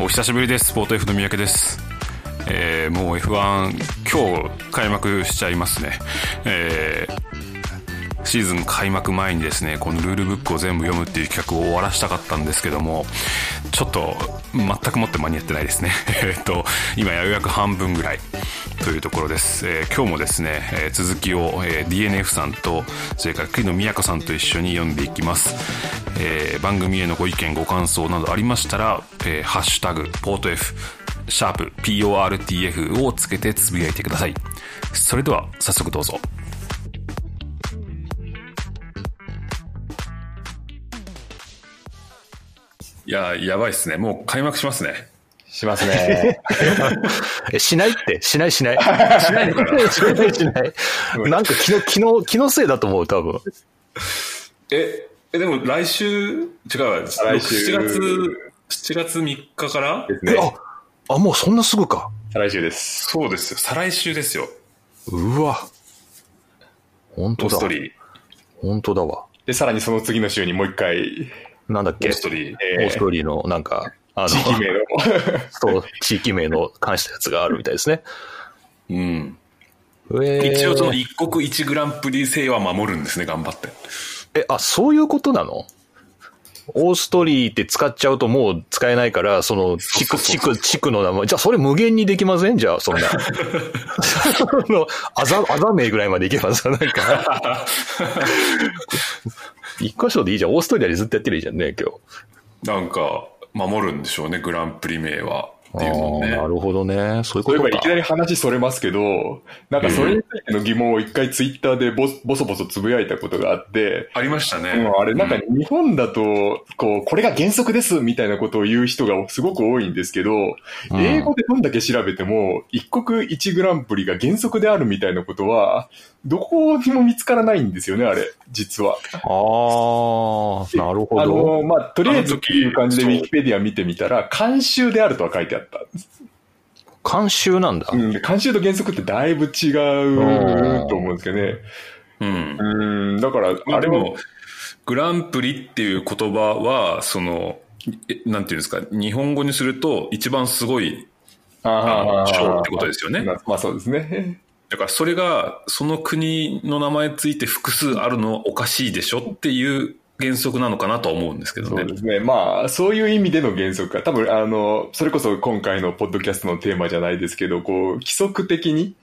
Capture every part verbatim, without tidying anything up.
お久しぶりです。ポートエフの三宅です。えー、もう エフワン 今日開幕しちゃいますね。えーシーズン開幕前にですね、このルールブックを全部読むっていう企画を終わらしたかったんですけども、ちょっと全くもって間に合ってないですね。えっと今ようやく半分ぐらいというところです。えー、今日もですね、えー、続きを、えー、ディーエヌエフ さんとそれから栗野美也子さんと一緒に読んでいきます。えー、番組へのご意見ご感想などありましたら、えー、ハッシュタグポート F シャープ ピーオーアールティーエフ をつけてつぶやいてください。それでは早速どうぞ。いや、やばいっすね。もう開幕しますね。しますね。え、しないって、しないしない。しないのかなしないしない。なんか気の、気の、気のせいだと思う、多分。え、え、でも来週、違う、来週しちがつ、しちがつみっかからですね。あ、あ、もうそんなすぐか。再来週です。そうですよ。再来週ですよ。うわ。本当だ。オーストリー。本当だわ。で、さらにその次の週にもう一回、なんだっけオーストリー、えー、オーストリーのなんか、あの、地域名のそう、地域名の関したやつがあるみたいですね。うん。えー、一応その一国一グランプリ制は守るんですね、頑張って。え、あ、そういうことなの？オーストリーって使っちゃうともう使えないから、その地区、地区、地区の名前、じゃあそれ無限にできません？じゃあそんな。のあざ、あざ名ぐらいまでいけますなんか。一箇所でいいじゃん。オーストリアでずっとやってるいいじゃんね、今日。なんか、守るんでしょうね、グランプリ名は。っていうのね。なるほどね。そういうことか。例えばいきなり話それますけど、なんかそれについての疑問を一回ツイッターで ボ,、うん、ボソボソつぶやいたことがあって。ありましたね。あれ、なんか日本だと、こう、これが原則ですみたいなことを言う人がすごく多いんですけど、うん、英語でどんだけ調べても、一国一グランプリが原則であるみたいなことは、どこにも見つからないんですよね、あれ、実は。ああ、なるほど。あの、まあ、とりあえずっていう感じでウィキペディア見てみたら、慣習であるとは書いてあったんです。慣習なんだ。うん、慣習と原則ってだいぶ違うと思うんですけどね。うん。うん、だから、あれも、グランプリっていう言葉は、その、なんていうんですか、日本語にすると一番すごい、ああ、賞ってことですよね。まあそうですね。だからそれがその国の名前について複数あるのはおかしいでしょっていう原則なのかなとは思うんですけどね。そうですね。まあそういう意味での原則か。多分あの、それこそ今回のポッドキャストのテーマじゃないですけど、こう規則的に、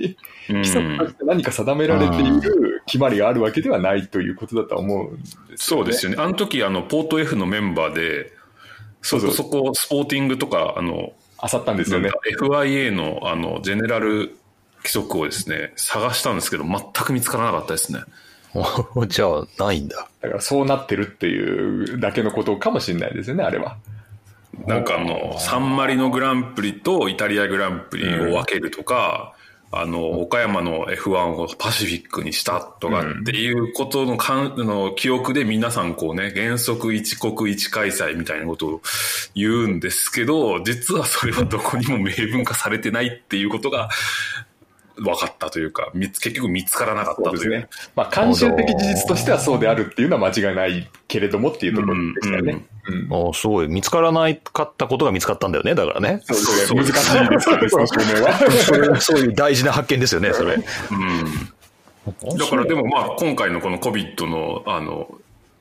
規則として何か定められている決まりがあるわけではないということだとは思うんですよね。そうですよね。あの時あのポート F のメンバーで、そこそこスポーティングとかあの、あさったんですよね。エフアイエー のあのジェネラル規則をですね、探したんですけど、全く見つからなかったですね。じゃあ、ないんだ。だから、そうなってるっていうだけのことかもしれないですよね、あれは。なんか、あの、サンマリノグランプリとイタリアグランプリを分けるとか、うん、あの、岡山の エフワン をパシフィックにしたとかっていうことのかん、の記憶で皆さんこうね、原則一国一開催みたいなことを言うんですけど、実はそれはどこにも明文化されてないっていうことが、分かったというか、結局見つからなかったという。そうですね。まあ、慣習的事実としてはそうであるっていうのは間違いないけれどもっていうところでしたよね。うんうんうん、あ、すごい。見つからなかったことが見つかったんだよね、だからね。そうそう、難しいですよね、その証明は。そういう大事な発見ですよね、それ。うん、だからでもまあ、今回のこの COVID の、あの、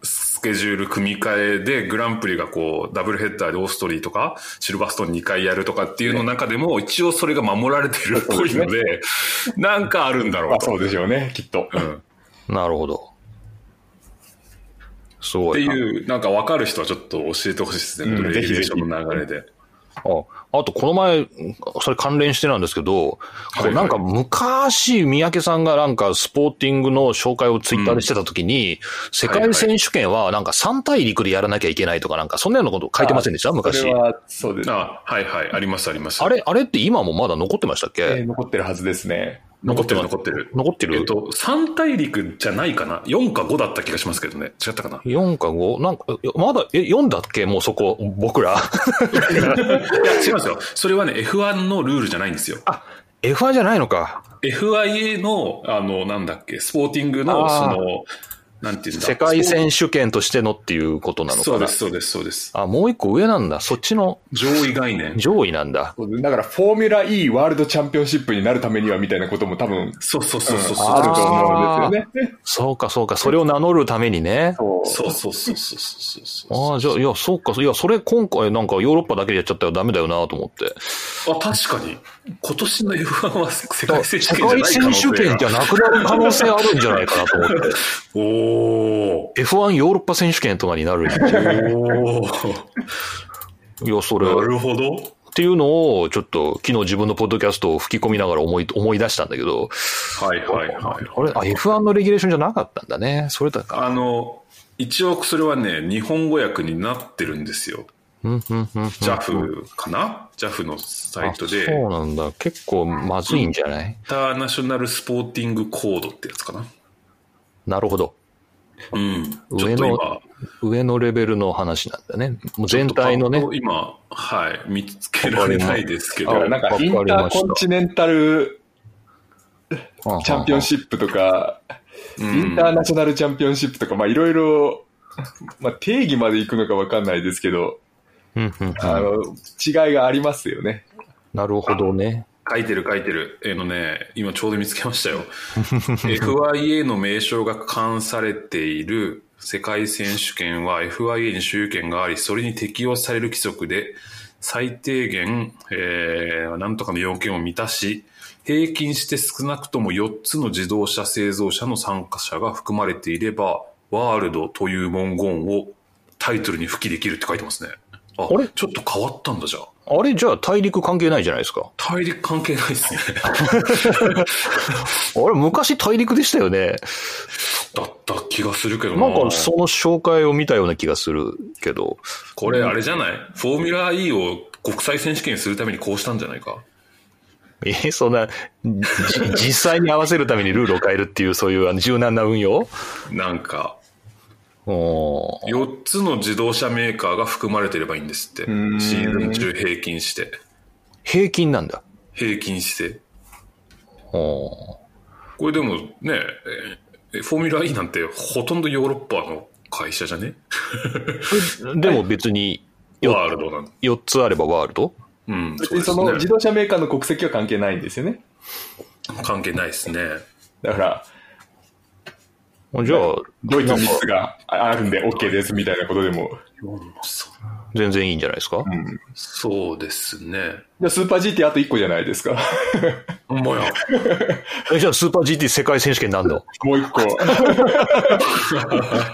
スケジュール組み替えでグランプリがこうダブルヘッダーでオーストリーとかシルバーストーンにかいやるとかっていうの中でも一応それが守られてるっぽいので、なんかあるんだろうと。そうでしょうね、きっと。うん、なるほど。すごい。っていう、なんか分かる人はちょっと教えてほしいですね、レギュレーションの流れで。あ, あと、この前、それ関連してなんですけど、はいはい、なんか昔、三宅さんがなんかスポーティングの紹介をツイッターでしてたときに、うん、世界選手権はなんかさん大陸でやらなきゃいけないとかなんか、そんなようなこと書いてませんでした？昔。それはそうです。あ、はいはい、ありますあります。あれ、あれって今もまだ残ってましたっけ？えー、残ってるはずですね。残ってる残ってる残ってる。えっと三大陸じゃないかな、よんかごだった気がしますけどね、違ったかな、よんかご、なんかまだえよんだっけ、もうそこ僕らいや違いますよ、それはね エフワン のルールじゃないんですよ。あ、エフワン じゃないのか。 エフアイエー のあのなんだっけ、スポーティングのそのなんていうんだ、世界選手権としてのっていうことなのかな。そうですそうですそうです。あ、もう一個上なんだ。そっちの上位概念。上位なんだ。だからフォーミュラ E ワールドチャンピオンシップになるためにはみたいなことも多分そうそうそうそう、うん、あると思うんですよね。そうかそうか、それを名乗るためにね。そうそうそうそうそうそう。ああ、じゃあいやそうか、いやそれ今回なんかヨーロッパだけでやっちゃったらダメだよなと思って。あ、確かに今年の エフワン は世界選手権じゃないかな。世界選手権じゃなくなる可能性あるんじゃないかなと思って。おー。エフワン ヨーロッパ選手権とかになるっていうおいやそれなるほどっていうのをちょっと昨日自分のポッドキャストを吹き込みながら思い、思い出したんだけど、はいはいはい、あれ、あ エフワン のレギュレーションじゃなかったんだね、それだからあの一応それはね日本語訳になってるんですよ。ジャフ かな、 ジャフ のサイトで。そうなんだ、結構まずいんじゃない、インターナショナルスポーティングコードってやつかな。なるほど、うん、上の上のレベルの話なんだね。もう全体のね。今はい見つけられないですけど、なんかインターコンチネンタルチャンピオンシップとか、うん、インターナショナルチャンピオンシップとか、まあいろいろまあ定義までいくのかわかんないですけど、うんうんうん、あの違いがありますよね。なるほどね。書いてる書いてる。えー、のね、今ちょうど見つけましたよ。エフアイエー の名称が冠されている世界選手権は エフアイエー に所有権があり、それに適用される規則で、最低限、えー、何とかの要件を満たし、平均して少なくともよっつの自動車製造者の参加者が含まれていれば、ワールドという文言をタイトルに付記できるって書いてますね。あ、あれちょっと変わったんだ、じゃあ。あれじゃあ大陸関係ないじゃないですか。大陸関係ないですね。あれ昔大陸でしたよね。だった気がするけどな。なんかその紹介を見たような気がするけど。これあれじゃない、フォーミュラー E を国際選手権にするためにこうしたんじゃないか。え、そんな、実際に合わせるためにルールを変えるっていう、そういう柔軟な運用なんか。よっつの自動車メーカーが含まれてればいいんですって、シーズン中平均して。平均なんだ。平均して。これでもね、フォーミュラ E なんてほとんどヨーロッパの会社じゃねでも別にワールドなの。よっつあればワールド、うん、そうですね。別にその自動車メーカーの国籍は関係ないんですよね。関係ないですね。だからじゃあドイツみっつがあるんで OK ですみたいなことでも全然いいんじゃないですか、うん、そうですね。じゃあスーパー ジーティー あといっこじゃないですか。ほんまや。じゃあスーパー ジーティー 世界選手権なんだ。もういっこ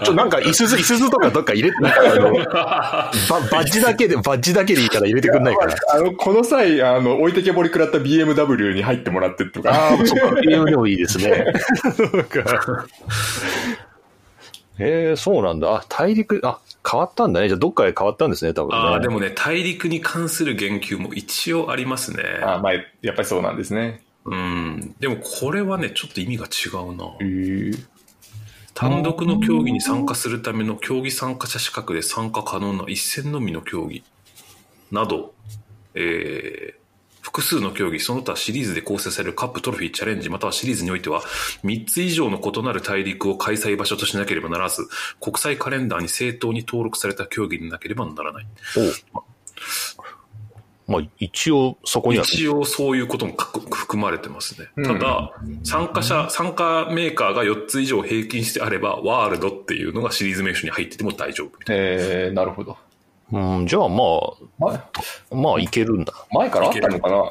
ちょ、なんかいすずいすずとかどっか入れてないから、バッジだけでバッジだけでいいから入れてくんないから。あのこの際あの置いてけぼり食らった ビーエムダブリュー に入ってもらってとか。ああ、そうか、 ビーエムダブリュー もいいですね。そうか。えー、そうなんだ。あ、大陸、あ、変わったんだね。じゃあどっかで変わったんですね、多分ね。ああ、でもね、大陸に関する言及も一応ありますね。あ、まあやっぱりそうなんですね。うん。でもこれはね、ちょっと意味が違うな。えー、単独の競技に参加するための競技参加者資格で参加可能な一戦のみの競技など、えー、複数の競技、その他シリーズで構成されるカップ、トロフィー、チャレンジ、またはシリーズにおいては、みっつ以上の異なる大陸を開催場所としなければならず、国際カレンダーに正当に登録された競技でなければならない。お、まあ、一応そこには一応そういうことも含まれてますね。ただ、うん、参加者参加メーカーがよっつ以上平均してあれば、ワールドっていうのがシリーズ名称に入ってても大丈夫みたいな。えー、なるほど。うん、じゃあまあ、まあいけるんだ。前からあったのかな。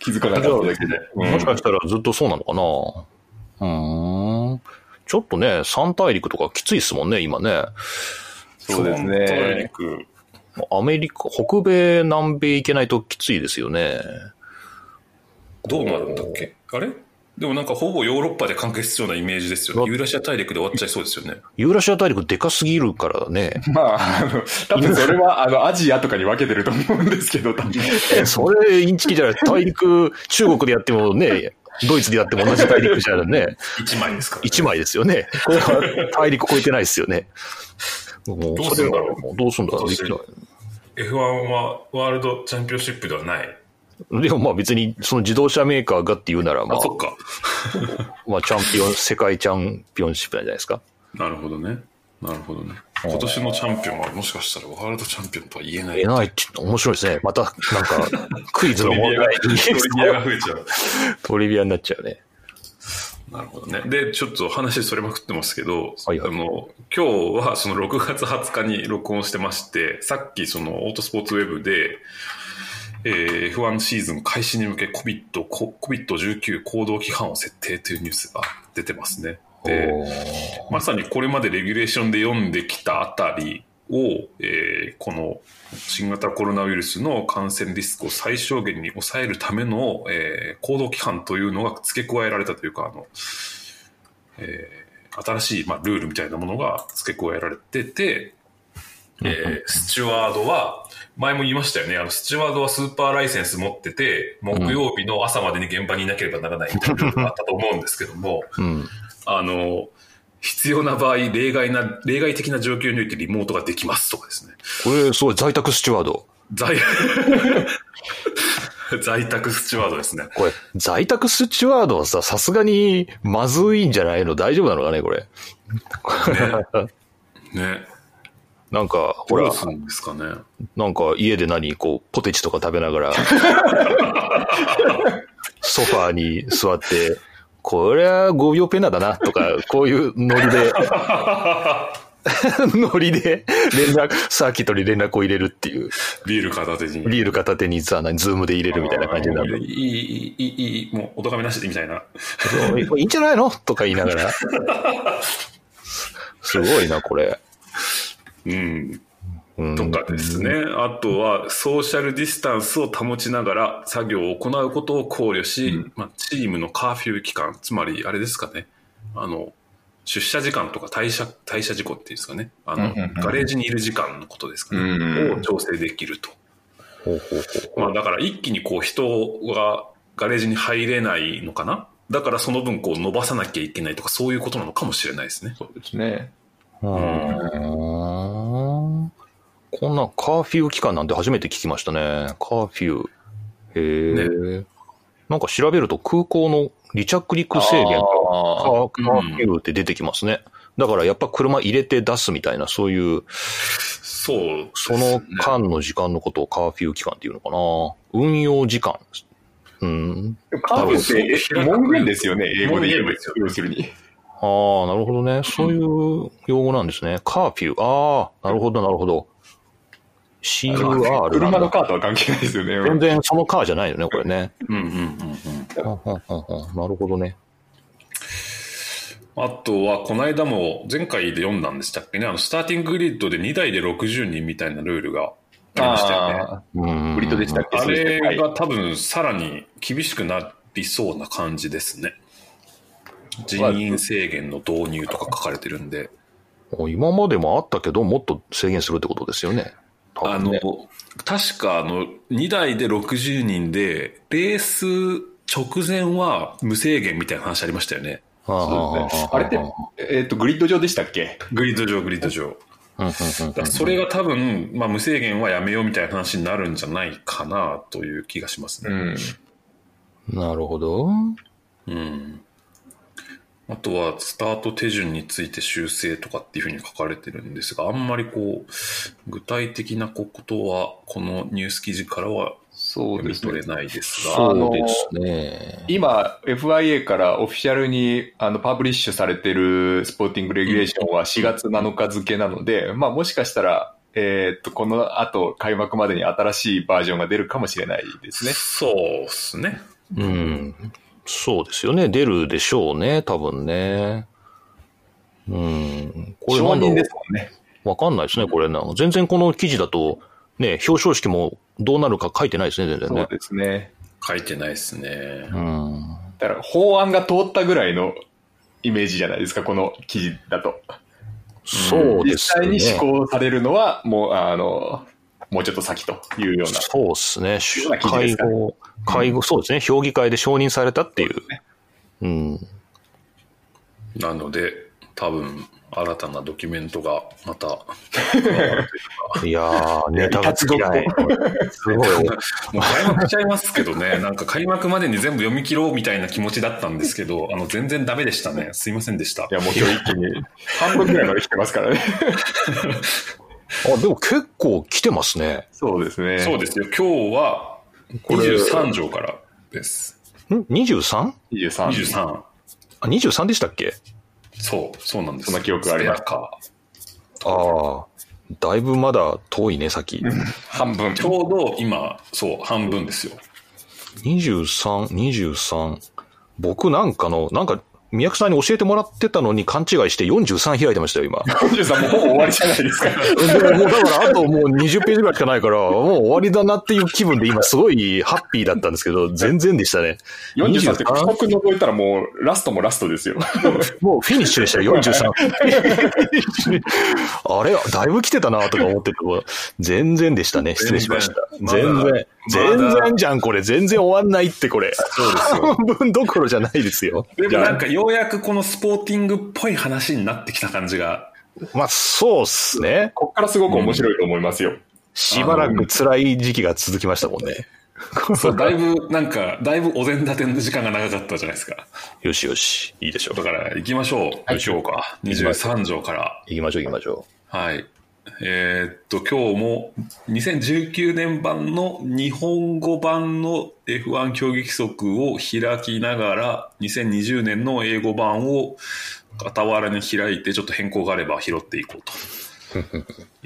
気づかなかっただけで。うん、もしかしたらずっとそうなのかな。うん、ちょっとね、三大陸とかきついですもんね、今ね。そうですね。三大陸。アメリカ、北米、南米行けないときついですよね。どうなるんだっけ、あれでもなんかほぼヨーロッパで完結しそうなイメージですよね。ユーラシア大陸で終わっちゃいそうですよね。ユーラシア大陸でかすぎるからね。まあ、あの、多分それはあのアジアとかに分けてると思うんですけど、多分。それインチキじゃない。大陸、中国でやってもね、ドイツでやっても同じ大陸じゃないね。いちまいですから、ね。いちまいですよね。これは大陸超えてないですよね。もうどうするんだろう。どうするんだろう。エフワン はワールドチャンピオンシップではない。でもまあ別にその自動車メーカーがっていうならまあ、あそっかまあチャンピオン世界チャンピオンシップなんじゃないですか。なるほどね。なるほどね。今年のチャンピオンはもしかしたらワールドチャンピオンとは言えない。言えないって面白いですね。またなんかクイズの問題にトリビアが増えちゃう。トリビアになっちゃうね。なるほどね。でちょっと話それまくってますけど、はいはい、あの今日はそのろくがつはつかに録音してまして、さっきそのオートスポーツウェブで。えー、エフワン シーズン開始に向け COVID、コビッドじゅうきゅう 行動規範を設定というニュースが出てますね。でまさにこれまでレギュレーションで読んできたあたりを、えー、この新型コロナウイルスの感染リスクを最小限に抑えるための、えー、行動規範というのが付け加えられたというかあの、えー、新しい、まあ、ルールみたいなものが付け加えられてて、えー、スチュワードは前も言いましたよね。あの、スチュワードはスーパーライセンス持ってて、木曜日の朝までに現場にいなければならないみたいなのがあったと思うんですけども、うん、あの、必要な場合、例外な、例外的な状況においてリモートができますとかですね。これ、そう、在宅スチュワード。在、在宅スチュワードですね。これ、在宅スチュワードはさ、さすがにまずいんじゃないの？大丈夫なのかね、これ。ね。ねなんか、ほら、なんか家で何、こう、ポテチとか食べながら、ソファーに座って、こりゃごびょうペナだなとか、こういうノリで、ノリで連絡、サーキットに連絡を入れるっていう。ビール片手に。ビール片手に、ズームで入れるみたいな感じになる。いい、いい、いい、もうお咎めなしでみたいな。いいんじゃないのとか言いながら。すごいな、これ。うんうん、とかですね。あとはソーシャルディスタンスを保ちながら作業を行うことを考慮し、うんまあ、チームのカーフュー期間、つまりあれですかね、あの出社時間とか退社、退社事故っていうんですかね、あの、うんうんうん、ガレージにいる時間のことですかね、うんうん、を調整できると。ほうほうほうまあ、だから一気にこう人がガレージに入れないのかな。だからその分こう伸ばさなきゃいけないとかそういうことなのかもしれないですね。そうですね。うん、こんなカーフュー期間なんて初めて聞きましたね。カーフュー。へえ、ね。なんか調べると空港の離着陸制限とかカーフューって出てきますね、うん。だからやっぱ車入れて出すみたいなそういう、そうね、その間の時間のことをカーフュー期間っていうのかな。運用時間。うん。カーフューって文言ですよね。英語で言えば要するに。ああ、なるほどね。そういう用語なんですね。うん、カーフュー。ああ、なるほど、なるほど。シーユーアール。車のカーとは関係ないですよね。全然そのカーじゃないよね、これね。うんうんうんうん。なるほどね。あとは、この間も前回で読んだんでしたっけね。あの、スターティンググリッドでにだいでろくじゅうにんみたいなルールがありましたよね。グリッドでしたっけ？あれが多分さらに厳しくなりそうな感じですね。人員制限の導入とか書かれてるんで、今までもあったけどもっと制限するってことですよね。あの確かあのにだいでろくじゅうにんでレース直前は無制限みたいな話ありましたよね。そうですね。あれってえっとグリッド上でしたっけ？グリッド上グリッド上。それが多分まあ無制限はやめようみたいな話になるんじゃないかなという気がしますね。うん、なるほど。うん。あとは、スタート手順について修正とかっていうふうに書かれてるんですが、あんまりこう、具体的なことは、このニュース記事からは読み取れないですが。そうですね。今、エフアイエー からオフィシャルにあのパブリッシュされてるスポーティングレギュレーションはしがつなのか付なので、うん、まあもしかしたら、えー、っと、この後開幕までに新しいバージョンが出るかもしれないですね。そうですね。うん。そうですよね。出るでしょうね。多分ね。うん。これ承認ですもんね。わかんないですね。これな。全然この記事だと、ね、表彰式もどうなるか書いてないですね。全然ね。そうですね。書いてないですね。うん。だから法案が通ったぐらいのイメージじゃないですか。この記事だと。そうですね。実際に施行されるのは、もう、あの、もうちょっと先というような、そうですね、会合、会合、そうですね、評議会で承認されたっていう。そうですね。うん、なので、多分新たなドキュメントがまたいやー、ネタが尽きない。すごい。もう開幕しちゃいますけどね、なんか開幕までに全部読み切ろうみたいな気持ちだったんですけど、あの全然ダメでしたね。すいませんでした。いや、もう今日一気に半分ぐらいまで来てますからね。あ、でも結構来てますね。そうですね。そうですよ。今日はにじゅうさん条からです。ん ?にじゅうさん?にじゅうさん。にじゅうさん。あ、にじゅうさんでしたっけ？そう、そうなんです。そんな記憶がありますか。ああ、だいぶまだ遠いね、先。半分。ちょうど今、そう、半分ですよ。にじゅうさん、にじゅうさん。僕なんかの、なんか、宮久さんに教えてもらってたのに勘違いしてよんじゅうさん開いてましたよ、今。よんじゅうさんもうほぼ終わりじゃないですか。もうだからあともうにじゅうページぐらいしかないから、もう終わりだなっていう気分で今すごいハッピーだったんですけど、全然でしたね。よんじゅうさんって記憶に覚えたらもうラストもラストですよ。もうフィニッシュでしたよ、よんじゅうさん。あれ、だいぶ来てたなとか思ってて、全然でしたね。失礼しました。全然。全然じゃん、これ。全然終わんないって、これ。そうですよ。半分どころじゃないですよ。でもなんかようやくこのスポーティングっぽい話になってきた感じが。まあ、そうっすね。こっからすごく面白いと思いますよ。うん、しばらく辛い時期が続きましたもんね。そう、だいぶ、なんか、だいぶお膳立ての時間が長かったじゃないですか。よしよし。いいでしょう。だから、行きましょう。行きましょうか。にじゅうさん条から。行きましょう、行きましょう。はい。えー、っと今日もにせんじゅうきゅうねん版の日本語版の エフワン 競技規則を開きながらにせんにじゅうねんの英語版を傍らに開いてちょっと変更があれば拾っていこうと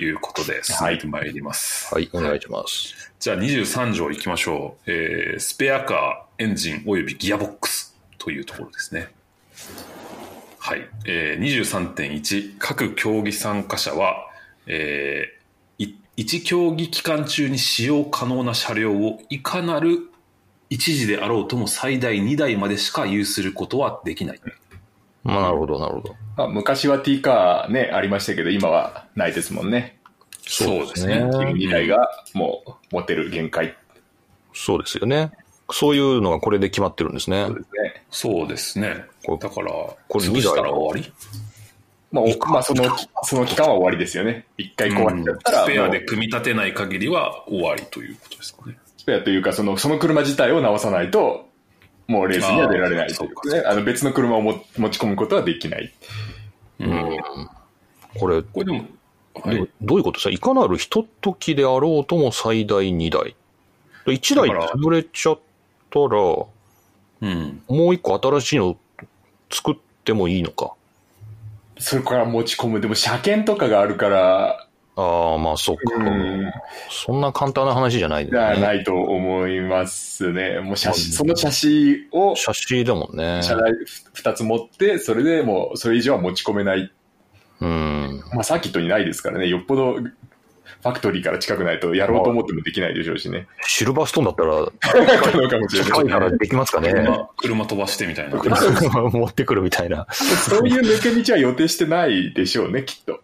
いうことで進めてまいります。はい、はい、お願いします。じゃあにじゅうさん条いきましょう、えー。スペアカー、エンジンおよびギアボックスというところですね。はい、えー、にじゅうさんてんいち 各競技参加者はえー、いち競技期間中に使用可能な車両をいかなる一時であろうとも最大にだいまでしか有することはできない。まあ、なるほどなるほど。あ、昔は T カーねありましたけど今はないですもんね。そうですね。にだいがもう持てる限界。そうですよね。そういうのがこれで決まってるんですね。そうですね。そうですね。だからこれにだいから終わり？まあ、まあその、その期間は終わりですよね。一回壊しちゃったら、うん。スペアで組み立てない限りは終わりということですかね。スペアというか、その、その車自体を直さないと、もうレースには出られないということですね。あの、別の車を持ち込むことはできない。うん。うん、これ、これでも、はい、ど, どういうことですか？いかなるひとときであろうとも最大にだい。いちだい潰れちゃったら、うん、もういっこ新しいの作ってもいいのか。それから持ち込む。でも車検とかがあるから。ああ、まあそっか、うん。そんな簡単な話じゃないですね。じゃないと思いますね。もう写真、その写真を。写真だもんね。車台ふたつ持って、それでもう、それ以上は持ち込めない。うん。まあサーキットにないですからね。よっぽどファクトリーから近くないとやろうと思ってもできないでしょうしね。シルバーストーンだったら、高いからできますかね。車、車飛ばしてみたいな。車持ってくるみたいな。そういう抜け道は予定してないでしょうね、きっと。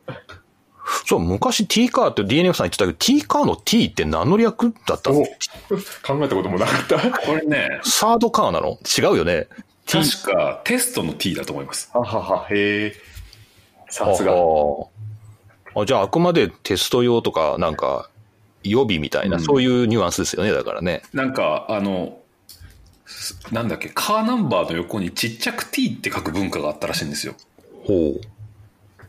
そう、昔 T カーって ディーエヌエフ さん言ってたけど、T カーの T って何の略だったの？考えたこともなかった。これね。サードカーなの？違うよね。確かテストの T だと思います。ははは、へえ。さすが。じゃあ、あくまでテスト用とか、なんか、予備みたいな、うん、そういうニュアンスですよね、だからね。なんか、あの、なんだっけ、カーナンバーの横にちっちゃく T って書く文化があったらしいんですよ。ほう。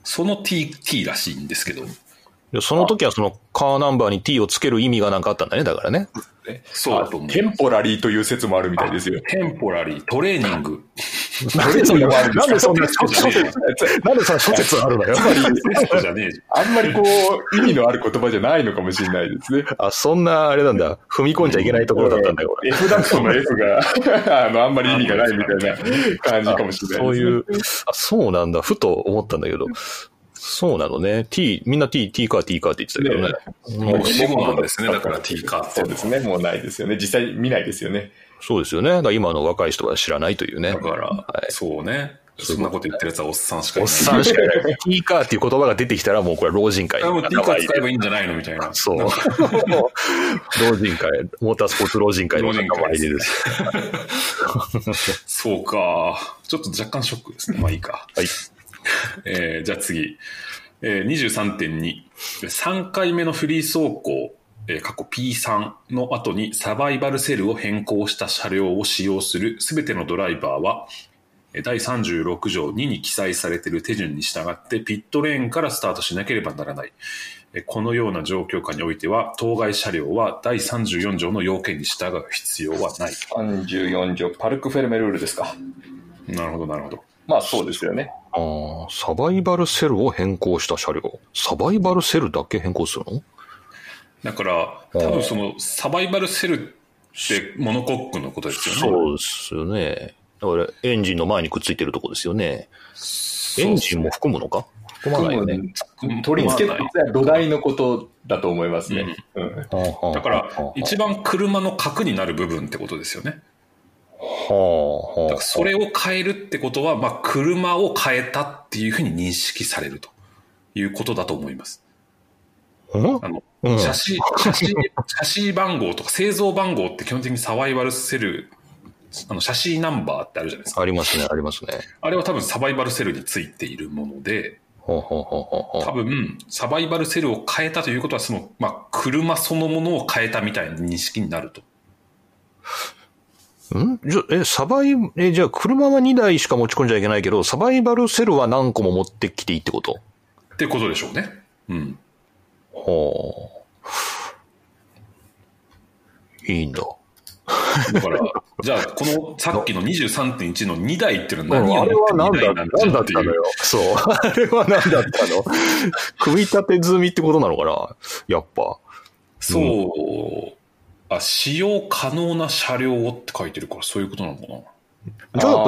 その T、T らしいんですけど。その時はそのカーナンバーに T をつける意味がなんかあったんだね、だからね。そうだと思う。テンポラリーという説もあるみたいですよ。テンポラリー、トレーニング。なんでそんな諸説、なんでそんな諸説あるのよ。あんまりこう、意味のある言葉じゃないのかもしれないですね。あ、そんなあれなんだ。踏み込んじゃいけないところだったんだよ、これ。F ダクトの F が、あの、あんまり意味がないみたいな感じかもしれないですね。そういう、あ、そうなんだ。ふと思ったんだけど。そうなのね。T、みんな T、T カー、T カーって言ってたけどね。もう死後なんですね。だから T カーって。そうですね。もうないですよね。実際見ないですよね。そうですよね。だ今の若い人は知らないというね。だから、はい、そうね。そんなこと言ってるやつはおっさんしかいない。おっさんしかいない。ティーカーっていう言葉が出てきたらもうこれ老人会。もうティーカー使えばいいんじゃないのみたいな。そう。老人会、モータースポーツ老人会の仲間入りです。そうか。ちょっと若干ショックですね。まあいいか。はい。えー、じゃあ次。えー、にじゅうさんてんに。さんかいめのフリー走行。えー、過去 ピースリー の後にサバイバルセルを変更した車両を使用するすべてのドライバーはだいさんじゅうろくじょうにに記載されている手順に従ってピットレーンからスタートしなければならない。このような状況下においては当該車両はだいさんじゅうよんじょうの要件に従う必要はない。さんじゅうよんじょうパルクフェルメルールですか。なるほどなるほど。まあそうですよね。ああ、サバイバルセルを変更した車両。サバイバルセルだけ変更するのだから多分そのサバイバルセルってモノコックのことですよね。そうですよね。だからエンジンの前にくっついてるとこですよね。エンジンも含むのか？含まないよね。取り付けた土台のことだと思いますね。うんうん、だから一番車の核になる部分ってことですよね。だからそれを変えるってことは、まあ、車を変えたっていうふうに認識されるということだと思います。うん、あのうん、写真、写真、写真番号とか製造番号って基本的にサバイバルセル、あの写真ナンバーってあるじゃないですか。ありますね、ありますね。あれは多分サバイバルセルについているもので、ほうほうほうほう、多分サバイバルセルを変えたということはその、まあ、車そのものを変えたみたいな認識になると。んじゃえサバイえじゃあ車はにだいしか持ち込んじゃいけないけどサバイバルセルは何個も持ってきていいってこと？ってことでしょうね。うん。ほう。いいんだ。だから、じゃあ、このさっきの にじゅうさんてんいち のにだいっていうのは何を持ってにだいなんだろうっていう。そう。あれは何だったの組み立て済みってことなのかなやっぱ。そう、うん。あ、使用可能な車両をって書いてるから、そういうことなのかな。じゃあやっぱ、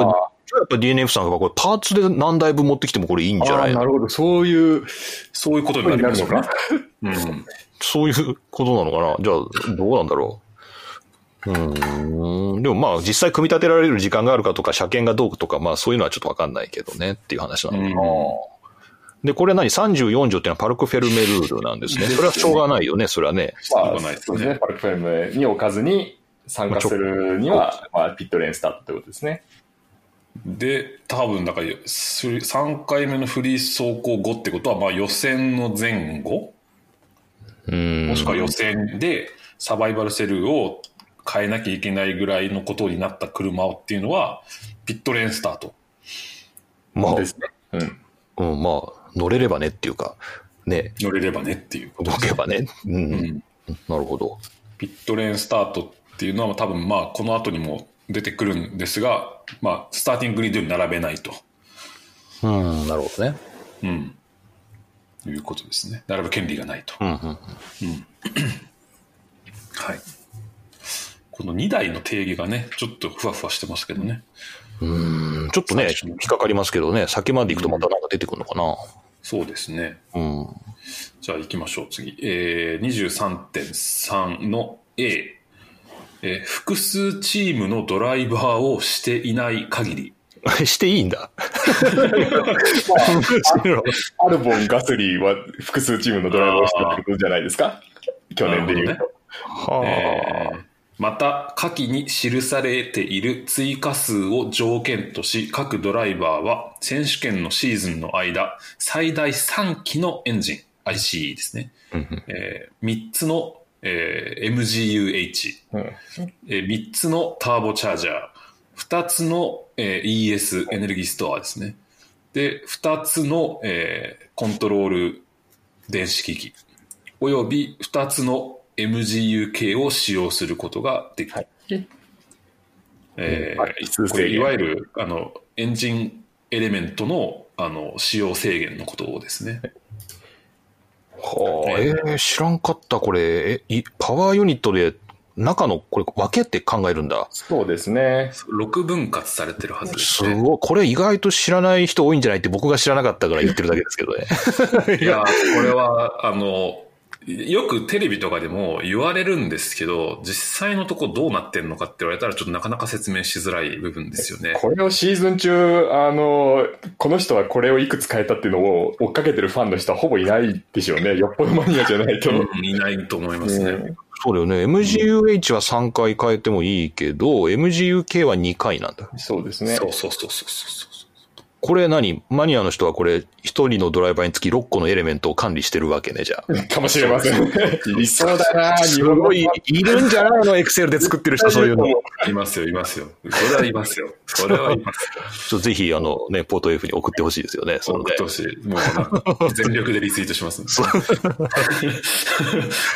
じゃあやっぱ ディーエヌエフ さんがこれパーツで何台分持ってきてもこれいいんじゃないの？あ、なるほど。そういう、そういうことになりますよね。うん。そういうことなのかな。じゃあ、どうなんだろう。うんでもまあ実際組み立てられる時間があるかとか車検がどうとかまあそういうのはちょっと分かんないけどねっていう話なのかな、うん、でこれは何さんじゅうよん条っていうのはパルクフェルメルールなんですね。それはしょうがないよね。それはね、まあ、そうですね。パルクフェルメに置かずに参加するには、まあ、ピットレーンスタートということですね。で多分なんかさんかいめのフリー走行後ってことはまあ予選の前後うんもしくは予選でサバイバルセルを変えなきゃいけないぐらいのことになった車をっていうのはピットレーンスタート、まあですね、うんうん、まあ乗れればねっていうかね乗れればねっていうことですね。動けばね、うんうん、なるほど。ピットレーンスタートっていうのは多分まあこの後にも出てくるんですが、まあスターティンググリッドに並べないと、うん、なるほどね、うん、ということですね。並ぶ権利がないと、うんうんうんうん、はい。このにだいの定義がね、ちょっとふわふわしてますけどね。うーん、ちょっとね、引っかかりますけどね、先まで行くとまたなんか出てくるのかな。うん、そうですね。うん、じゃあ行きましょう、次。えー、にじゅうさんてんさん の A、えー。複数チームのドライバーをしていない限り。していいんだ。アルボン・ガスリーは複数チームのドライバーをしていることじゃないですか、去年で言うと。ね、はあ。えーまた、下記に記されている追加数を条件とし、各ドライバーは選手権のシーズンの間、最大さんきのエンジン、アイシーイー ですね。えー、みっつの、えー、エムジーユーエイチ、えー、みっつのターボチャージャー、ふたつの、えー、イーエス、エネルギーストアですね。で、ふたつの、えー、コントロール電子機器、およびふたつのエムジーユーケー を使用することができる、はいえー、これいわゆるあのエンジンエレメント の, あの使用制限のことをですね。はあ、えー、知らんかったこれ。えパワーユニットで中のこれ分けて考えるんだ。そうですね。ろくぶん割されてるはずですね。すごい。これ意外と知らない人多いんじゃないって僕が知らなかったから言ってるだけですけどね。いやこれはあのよくテレビとかでも言われるんですけど、実際のとこどうなってんのかって言われたらちょっとなかなか説明しづらい部分ですよね。これをシーズン中、あの、この人はこれをいくつ変えたっていうのを追っかけてるファンの人はほぼいないでしょうね。よっぽどマニアじゃないと。うん、いないと思いますね。うん、そうだよね。エムジーユーエイチ はさんかい変えてもいいけど、エムジーユーケー はにかいなんだ。そうですね。そうそうそうそうそう。これ何？マニアの人はこれ、一人のドライバーにつきろっこのエレメントを管理してるわけね、じゃあ。かもしれません。理想だなぁ。すごい、いるんじゃないの？エクセルで作ってる人、そういうの。いますよ、いますよ。これはいますよ。それはいますよ。ぜひ、あの、ね、ポート F に送ってほしいですよね。そ送ってほしい。もう、全力でリツイートします、ね。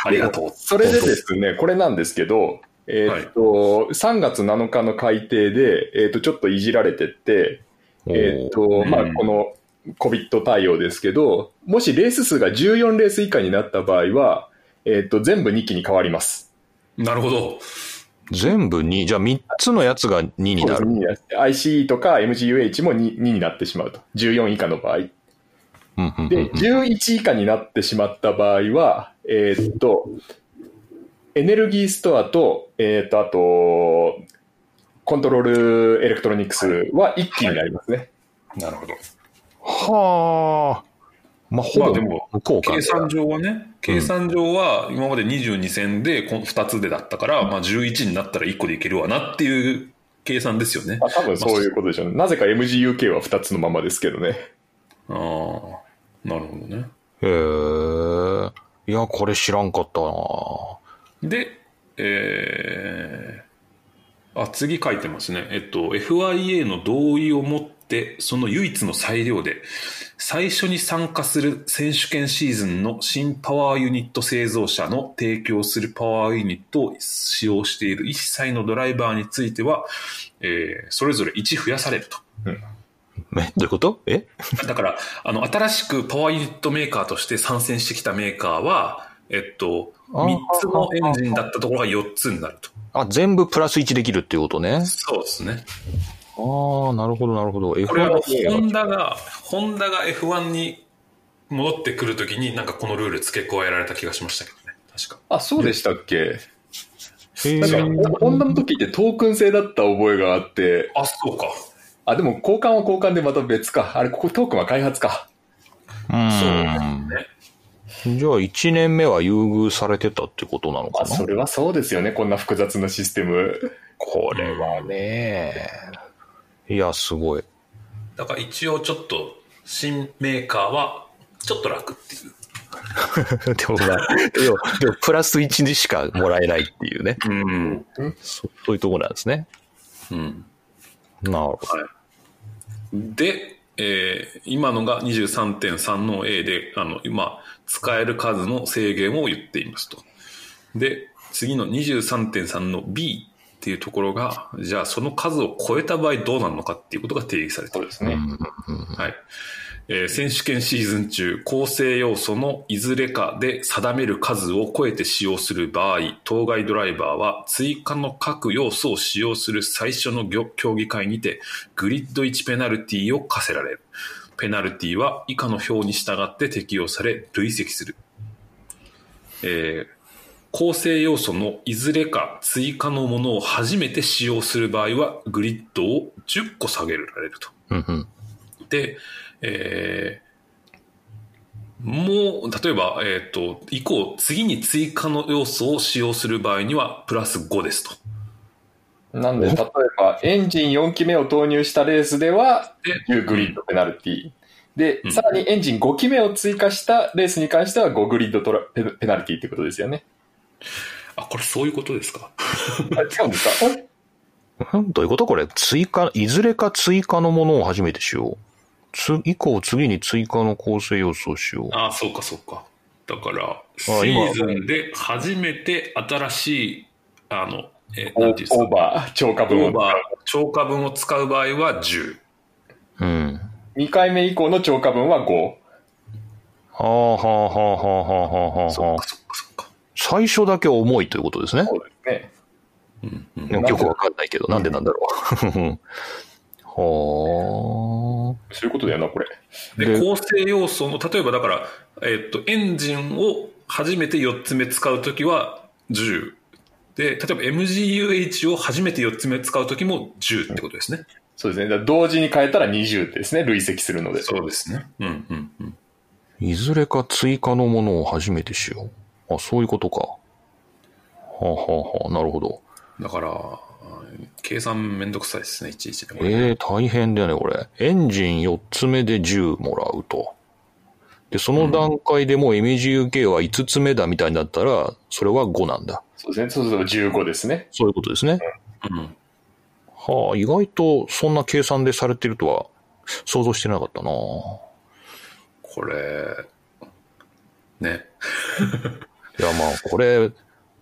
ありがとう。それでですね、これなんですけど、えー、っと、はい、さんがつなのかの改定で、えー、っと、ちょっといじられてって、えーとまあ、この COVID 対応ですけど、もしレース数がじゅうよんレース以下になった場合は、えーと、全部にきに変わります。なるほど。全部に、じゃあみっつのやつがにになる。アイシーイー とか エムジーユーエイチ も 2, 2になってしまうと。じゅうよん以下の場合。で、じゅういち以下になってしまった場合は、えーと、エネルギーストアと、えーと、あと、コントロールエレクトロニクスは一気になりますね。はい、なるほど。はあ。まあ、ほぼでも、計算上はね、計算上は今までにじゅうにせんでふたつでだったから、うん、まあじゅういちになったらいっこでいけるわなっていう計算ですよね。まあ、多分そういうことでしょうね。なぜか エムジーユーケー はふたつのままですけどね。ああ、なるほどね。へえ。いや、これ知らんかったな。で、えー、あ、次書いてますね。えっと、エフアイエー の同意をもって、その唯一の裁量で、最初に参加する選手権シーズンの新パワーユニット製造者の提供するパワーユニットを使用している一切のドライバーについては、えー、それぞれいち増やされると。うん、え、どういうこと？え？だから、あの、新しくパワーユニットメーカーとして参戦してきたメーカーは、えっと、みっつのエンジンだったところがよっつになると。あ、全部プラスいちできるっていうことね。そうですね。ああ、なるほど、なるほど。これはホンダが、ホンダが エフワン に戻ってくるときに、なんかこのルール付け加えられた気がしましたけどね。確か。あ、そうでしたっけ？なんかホンダの時ってトークン制だった覚えがあって。あ、そうか。あ、でも交換は交換でまた別か。あれ、ここトークンは開発か。うん。そうですね。じゃあいちねんめは優遇されてたってことなのかな？まあ、それはそうですよね。こんな複雑なシステム。これはね、いやすごい。だから一応ちょっと新メーカーはちょっと楽っていうでも、まあ、でもプラスいちにしかもらえないっていうね、うん、そういうところなんですね、うん、なるほど、はい、で、えー、今のが にじゅうさんてんさん の A で、あの今使える数の制限を言っていますと。で、次の にじゅうさんてんさん の B っていうところが、じゃあその数を超えた場合どうなるのかっていうことが定義されてるんですね。はい、えー。選手権シーズン中、構成要素のいずれかで定める数を超えて使用する場合、当該ドライバーは追加の各要素を使用する最初の競技会にて、グリッドいちペナルティを課せられる。ペナルティは以下の表に従って適用され累積する、えー、構成要素のいずれか追加のものを初めて使用する場合はグリッドをじゅっこ下げられると、うんうん、で、えー、もう例えば、えーと、以降次に追加の要素を使用する場合にはプラスごですと。なんで例えばエンジンよんきめを投入したレースではじゅうグリッドペナルティで、うん、さらにエンジンごきめを追加したレースに関してはごグリッドトラペナルティってことですよね。あ、これそういうことですか？あ、違うんですか？どういうこと？これ追加、いずれか追加のものを初めてしよう、つ以降次に追加の構成要素をしよう。ああ、そうかそうか。だからシーズンで初めて新しいあのえー、なんていうんですか？オーバー、超過分を使う。オーバー、超過分を使う場合はじゅう。うん。にかいめ以降の超過分はご。はあはあはあはあはあはあ。そっかそっかそっか。最初だけ重いということですね。そうですね。うんうん、よくわかんないけど、なんでなんだろう。はあ。そういうことだよな、これ。で、構成要素の、例えばだから、えっと、エンジンを初めてよっつめ使うときはじゅうで、例えば エムジーユーエイチ を初めてよっつめ使うときもじゅうってことですね、うん、そうですね。だ同時に変えたらにじゅうですね、累積するので。そうですね、うんうんうん、いずれか追加のものを初めてしよう。あ、そういうことか。はあ、はあはあ、なるほど。だから計算めんどくさいですね、いちいちで。えー、大変だよねこれ。エンジンよっつめでじゅうもらうと、でその段階でもう エムジーユーケー はいつつめだみたいになったら、それはごなんだ。そうですね、そうそうそう、じゅうごですね。そういうことですね、うんうん、はあ、意外とそんな計算でされてるとは想像してなかったなこれね。いやまあこれ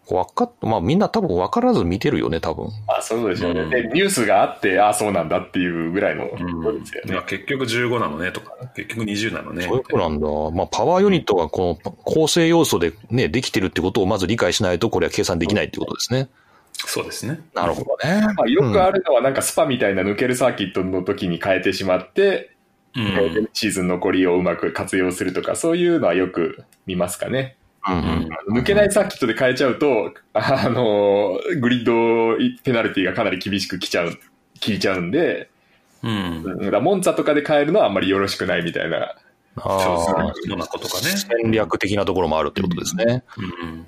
分かっ、まあ、みんな多分分からず見てるよね多分。あ、そうですよね、うん、でニュースがあって、ああそうなんだっていうぐらいのことですよね、うん、いや結局じゅうごなのねとか結局にじゅうなのね、そういうことなんだ、まあ、パワーユニットがこの構成要素で、ね、できてるってことをまず理解しないとこれは計算できないってことですね、うん、そうですね、なるほどね、まあ、よくあるのはなんかスパみたいな抜けるサーキットの時に変えてしまって、うん、シーズン残りをうまく活用するとかそういうのはよく見ますかね。うんうん、抜けないサーキットで変えちゃうと、あのグリッドペナルティがかなり厳しくきちゃう、効いちゃうんで、うん、だからモンツァとかで変えるのはあんまりよろしくないみたいな、そうなことかね。戦略的なところもあるってことですね、うんうん、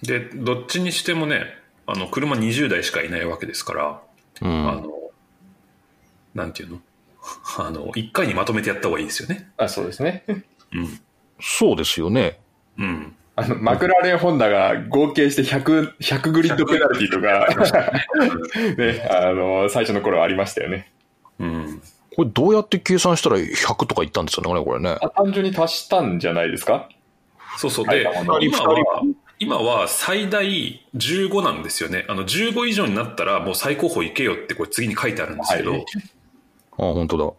でどっちにしてもね、あの車にじゅう台しかいないわけですから、うん、あのなんていうの、あのいっかいにまとめてやった方がいいですよね。あ、そうですね、うん、そうですよね、うん、あのマクラーレンホンダが合計して ひゃく, ひゃくグリッドペナルティとか、ね、あの最初の頃ありましたよね、うん、これどうやって計算したらひゃくとかいったんですよねこれね。単純に足したんじゃないですか。そうそう、で今は、今は最大じゅうごなんですよね。あのじゅうご以上になったらもう最高峰行けよってこれ次に書いてあるんですけど、はい、あ、本当だ。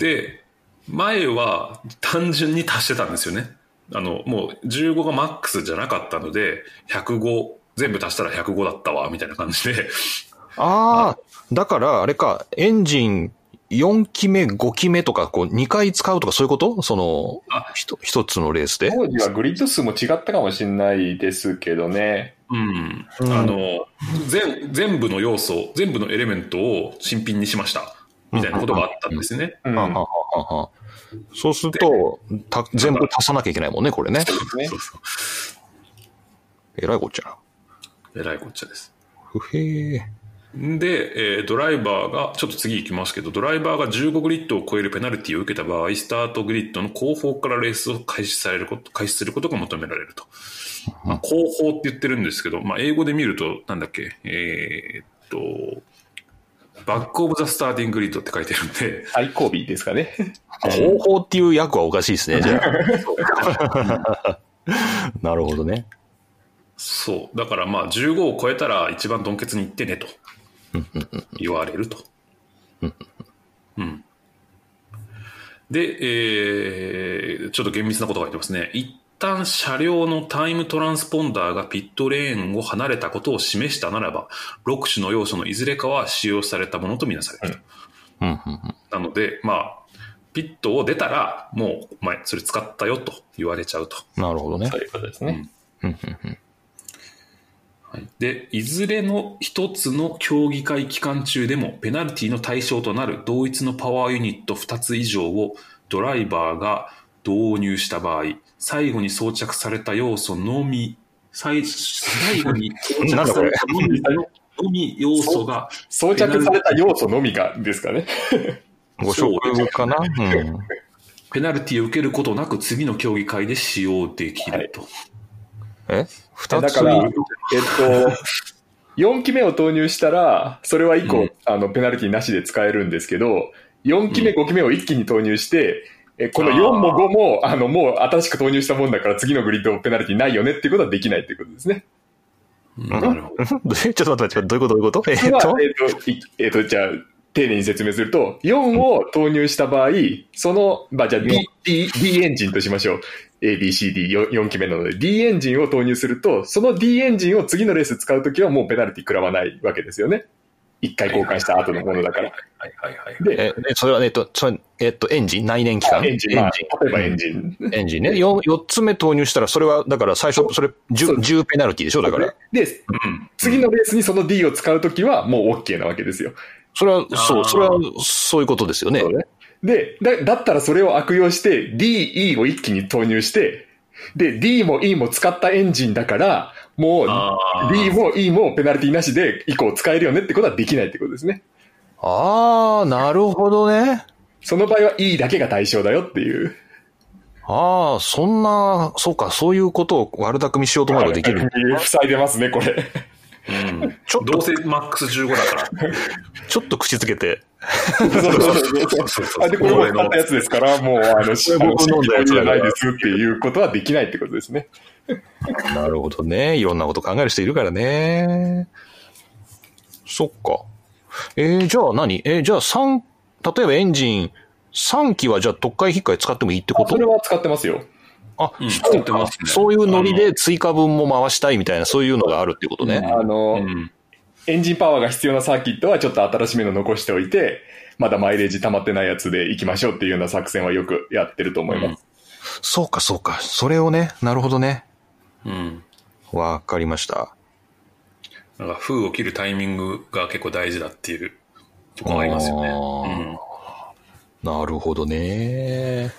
で前は単純に足してたんですよね。あのもうじゅうごがマックスじゃなかったのでひゃくご全部足したらひゃくごだったわみたいな感じでああだからあれか、エンジンよん機目ご機目とかこうにかい使うとかそういうこと。その一つのレースで当時はグリッド数も違ったかもしれないですけどね、うん、あの、うん、全部の要素全部のエレメントを新品にしましたみたいなことがあったんですね、うんうんうんうん、そうすると全部足さなきゃいけないもんねこれね。えらいこっちゃえらいこっちゃです。ふへー。で、えー、ドライバーがちょっと次行きますけど、ドライバーがじゅうごグリッドを超えるペナルティを受けた場合、スタートグリッドの後方からレースを開始されること開始することが求められると、まあ、後方って言ってるんですけど、まあ、英語で見るとなんだっけ、えー、っとバックオブザスターティンググリッドって書いてるんで、最後尾ですかね。後方っていう訳はおかしいですねじゃあなるほどね。そうだからまあじゅうごを超えたら一番ドンケツに行ってねと言われるとうんで、えー、ちょっと厳密なことが書いてますね。一旦車両のタイムトランスポンダーがピットレーンを離れたことを示したならば、ろく種の要素のいずれかは使用されたものとみなされると、うんうんうんうん、なのでまあピットを出たらもうお前それ使ったよと言われちゃうと。なるほどね、そういうことですね、うんはい、でいずれの一つの競技会期間中でもペナルティの対象となる同一のパワーユニットふたつ以上をドライバーが導入した場合、最後に装着された要素のみ最, 最後に装着されたのみのみ要素が装着された要素のみがですかねご紹介かな、うん、ペナルティを受けることなく次の競技会で使用できると、はい、えふたつだから、えっと、よん機目を投入したらそれは以降、うん、あのペナルティなしで使えるんですけど、よん機目ご機目を一気に投入して、うん、えこのよんもごもあのもう新しく投入したもんだから次のグリッドペナルティないよねっていうことはできないっていうことですね。なるほどちょっと待って待ってどういうことどういうことえっとえっとじゃあ丁寧に説明すると、よんを投入した場合、その、まあ、じゃあ D, D, D エンジンとしましょう。A、B、C、D、よん機目なので D エンジンを投入すると、その D エンジンを次のレース使うときはもうペナルティ食らわないわけですよね。一回公開した後のものだから。で、それはね、えっと、えっと、エンジン内燃機関。エンジン、まあ、例えばエンジン。エンジンね。よっつめ投入したら、それは、だから最初、それじゅう、じゅうペナルティでしょ、だから。で、うん、次のレースにその D を使うときは、もう OK なわけですよ。それは、そう、それは、そういうことですよね。そうね。でだ、だったらそれを悪用して、D、E を一気に投入して、で、D も E も使ったエンジンだから、もう D も E もペナルティなしで以降使えるよねってことはできないってことですね。ああ、なるほどね。その場合は E だけが対象だよっていう。ああ、そんな、そうか、そういうことを悪巧みしようと思えばできる。塞いでますね、これ。うん、ちょっとどうせマックスじゅうごだから。ちょっと口つけて。そうそうそう。あ、で、これも使ったやつですから、もう、あの、しっかりじゃないですっていうことはできないってことですね。なるほどね。いろんなこと考える人いるからね。そっか。えー、じゃあ何えー、じゃあさん、例えばエンジンさんきはじゃあ特会引っかい使ってもいいってこと？それは使ってますよ。あ、うん、使ってますね。そういうノリで追加分も回したいみたいな、そういうのがあるってことね。あの、うん、エンジンパワーが必要なサーキットはちょっと新しめの残しておいて、まだマイレージ溜まってないやつで行きましょうっていうような作戦はよくやってると思います。うん、そうかそうか。それをね、なるほどね。うん。わかりました。なんか、封を切るタイミングが結構大事だっていうところがありますよね。うん、なるほどね。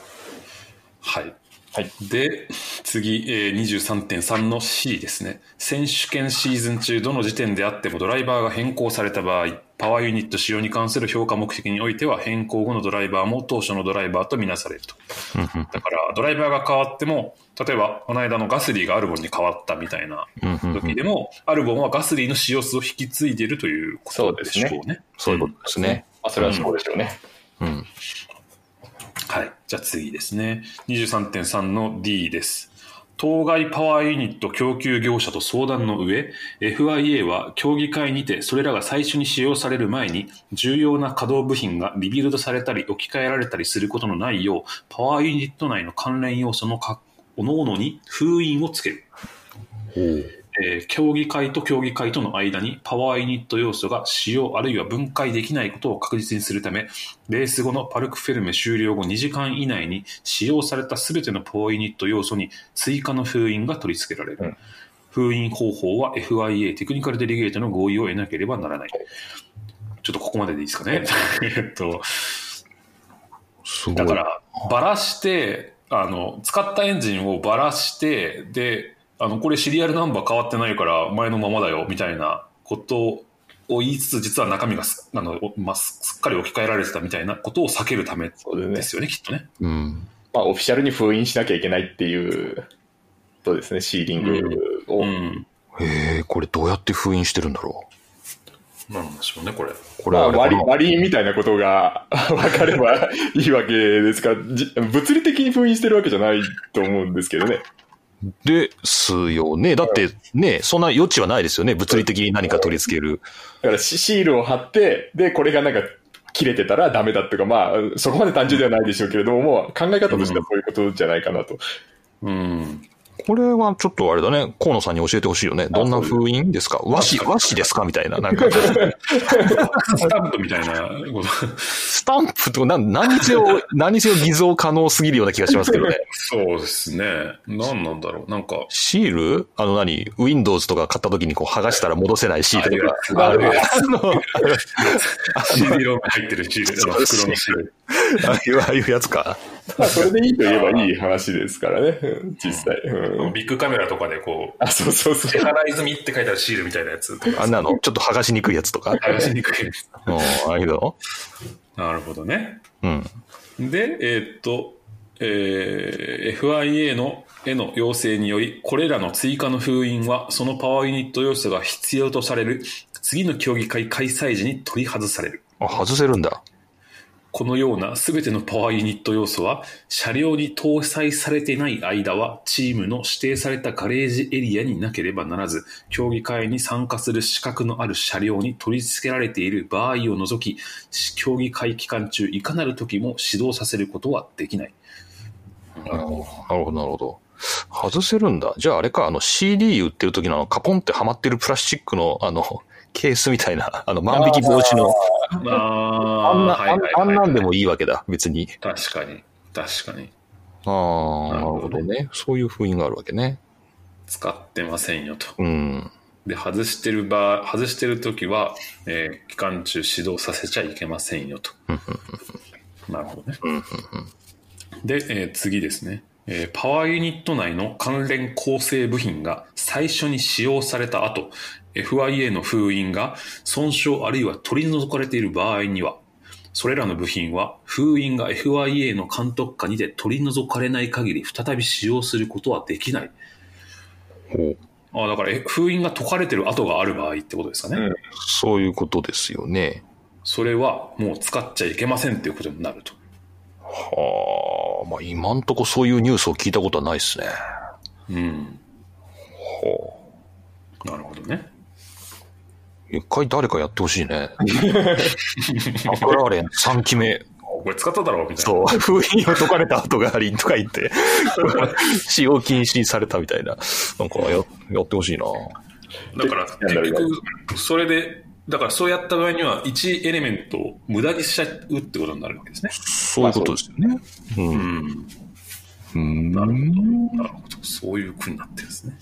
はい。はい、で、次、えー、にじゅうさんてんさん の C ですね。選手権シーズン中、どの時点であってもドライバーが変更された場合、パワーユニット使用に関する評価目的においては、変更後のドライバーも当初のドライバーとみなされると。だから、ドライバーが変わっても、例えば、この間のガスリーがアルボンに変わったみたいな時でも、アルボンはガスリーの使用数を引き継いでいるということでしょうね。そうですね。そういうことですね。あ、それはそうでしょうね。うん。うん、はい。じゃあ次ですね。にじゅうさんてんさん の D です。当該パワーユニット供給業者と相談の上、エフアイエー は競技会にてそれらが最初に使用される前に重要な稼働部品がリビルドされたり置き換えられたりすることのないよう、パワーユニット内の関連要素のおのおのに封印をつける。えー、競技会と競技会との間にパワーユニット要素が使用あるいは分解できないことを確実にするため、レース後のパルクフェルメ終了後にじかん以内に使用されたすべてのパワーユニット要素に追加の封印が取り付けられる、うん、封印方法は エフアイエー テクニカルデリゲートの合意を得なければならない。ちょっとここまででいいですかね。えっと、すごい。だからバラしてあの使ったエンジンをバラしてであのこれシリアルナンバー変わってないから前のままだよみたいなことを言いつつ実は中身が す, あの、まあ、すっかり置き換えられてたみたいなことを避けるためですよね、きっとね、うん、まあ、オフィシャルに封印しなきゃいけないっていうとですね、シーリングを、うんうん、へー、これどうやって封印してるんだろう、なんでしょうね、これこれ、まあ、割, 割りみたいなことが分かればいいわけですから物理的に封印してるわけじゃないと思うんですけどね。ですよね。だってね、そんな余地はないですよね。物理的に何か取り付ける。だからシールを貼って、で、これがなんか切れてたらダメだとか、まあ、そこまで単純ではないでしょうけれども、もう考え方としてはそういうことじゃないかなと。うん。うん、これはちょっとあれだね、河野さんに教えてほしいよね。どんな封印ですか？和紙、和紙ですかみたいな。なんか。スタンプみたいなこと。スタンプと何、何せを、何せを偽造可能すぎるような気がしますけどね。そうですね。何なんだろう。なんか。シール？あの何 ?Windows とか買った時にこう剥がしたら戻せないシールとか。あるやつ。シーディー ロム入ってるシール。袋のシール。ああいうやつか。まあ、それでいいと言えばいい話ですからね、実際。うん、ビッグカメラとかでこう、あ、そうそうそう。支払い済みって書いたらシールみたいなやつとか。あんなのちょっと剥がしにくいやつとか。剥がしにくいやつ。ああいうの？なるほどね。うん。で、えー、っと、えー、エフアイエー のへの要請により、これらの追加の封印は、そのパワーユニット要素が必要とされる、次の競技会開催時に取り外される。あ、外せるんだ。このようなすべてのパワーユニット要素は車両に搭載されていない間はチームの指定されたガレージエリアになければならず、競技会に参加する資格のある車両に取り付けられている場合を除き、競技会期間中いかなる時も始動させることはできない。なるほど、なるほど、なるほど。外せるんだ。じゃああれか、あの シーディー 売ってる時のあのカポンってはまってるプラスチックのあのケースみたいな、あの、万引き防止の、あんな、あんなんでもいいわけだ、別に。確かに、確かに。ああ、なるほどね。そういう封印があるわけね。使ってませんよと。うん。で、外してる場、外してるときは、えー、期間中始動させちゃいけませんよと。なるほどね。で、えー、次ですね。えー、パワーユニット内の関連構成部品が最初に使用された後、エフアイエー の封印が損傷あるいは取り除かれている場合には、それらの部品は封印が エフアイエー の監督下にて取り除かれない限り再び使用することはできない。ほう。ああ、だから封印が解かれてる跡がある場合ってことですかね、うん、そういうことですよね。それはもう使っちゃいけませんっていうことになると。はあ、まあ今んとこそういうニュースを聞いたことはないですね。うん。はあ。なるほどね。一回誰かやってほしいね。マクラーレンさんきめ。これ使っただろうみたいな。そう。封印を解かれた跡がありとか言って、使用禁止されたみたいな。なんか や, やってほしいな。だから結局、それで、だからそうやった場合にはいちエレメントを無駄にしちゃうってことになるわけですね。そういうことですよね。うん。うん、なるほど。なるほど。そういうふうになってるんですね。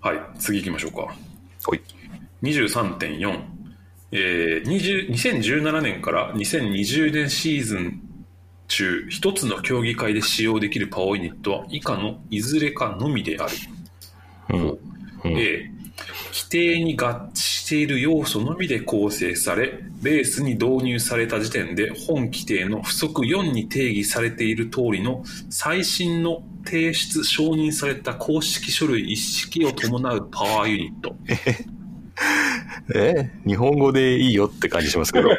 はい。次行きましょうか。はい。にじゅうさんてんよん、えー、にじゅう にせんじゅうななねんからにせんにじゅうねんシーズン中一つの競技会で使用できるパワーユニットは以下のいずれかのみである、うんうん、A、規定に合致している要素のみで構成され、レースに導入された時点で本規定の附則よんに定義されている通りの最新の提出承認された公式書類一式を伴うパワーユニット。え日本語でいいよって感じしますけど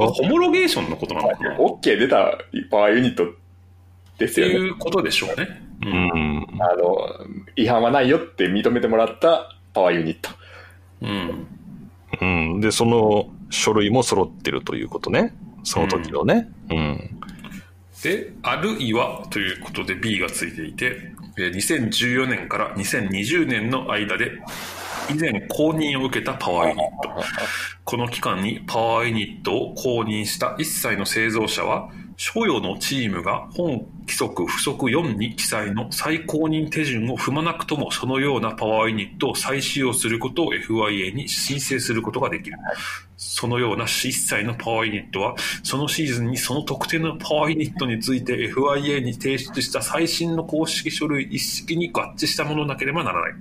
ホモロゲーションのことなのかな。 OK 出たパワーユニットですよねっていうことでしょうね、うん、あの違反はないよって認めてもらったパワーユニット、うんうん、でその書類も揃ってるということね、その時のね、うんうん、であるいはということで B がついていて、にせんじゅうよねんからにせんにじゅうねんの間で以前公認を受けたパワーユニット、この期間にパワーユニットを公認した一切の製造者は所与のチームが本規則附則よんに記載の再公認手順を踏まなくともそのようなパワーユニットを再使用することを エフアイエー に申請することができる。そのような一切のパワーユニットはそのシーズンにその特定のパワーユニットについて エフアイエー に提出した最新の公式書類一式に合致したものなければならない。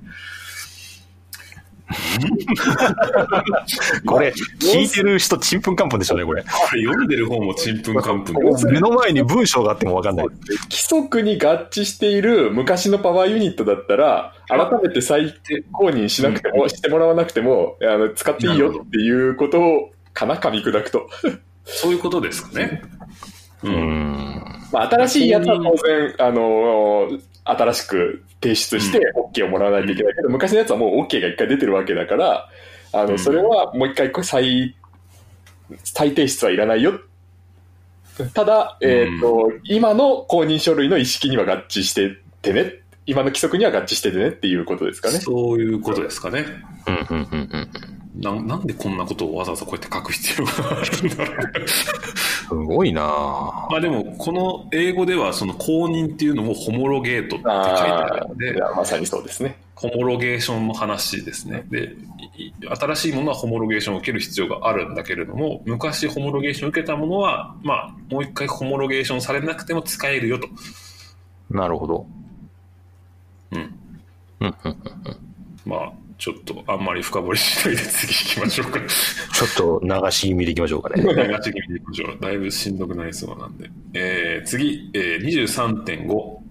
これ聞いてる人ちんぷんかんぷんでしょうね。これ読んでる方もちんぷんかんぷん。目の前に文章があっても分かんない。規則に合致している昔のパワーユニットだったら改めて再公認しなくても、うん、してもらわなくてもあの使っていいよっていうことをかな噛み砕くとそういうことですかね。うん、うんまあ、新しいやつは当然あの新しく提出して OK をもらわないといけないけど、うん、昔のやつはもう OK が一回出てるわけだから、あの、それはもう一回再、再提出はいらないよ。ただ、えっと、うん、今の公認書類の意識には合致しててね、今の規則には合致しててねっていうことですかね。そういうことですかね。うんうんうんうん。な, なんでこんなことをわざわざこうやって書く必要があるんだろうすごいなぁ。まあでもこの英語ではその公認っていうのもホモロゲートって書いてあるので、まさにそうですね。ホモロゲーションの話ですね。で、新しいものはホモロゲーションを受ける必要があるんだけれども、昔ホモロゲーションを受けたものはまあもう一回ホモロゲーションされなくても使えるよと。なるほど。うん。うんうんうんうん。まあ。ちょっとあんまり深掘りしないで次行きましょうかちょっと流し気味でいきましょうかね流し気味でいきましょう。だいぶしんどくなりそうなんで、えー、次、えー、にじゅうさんてんご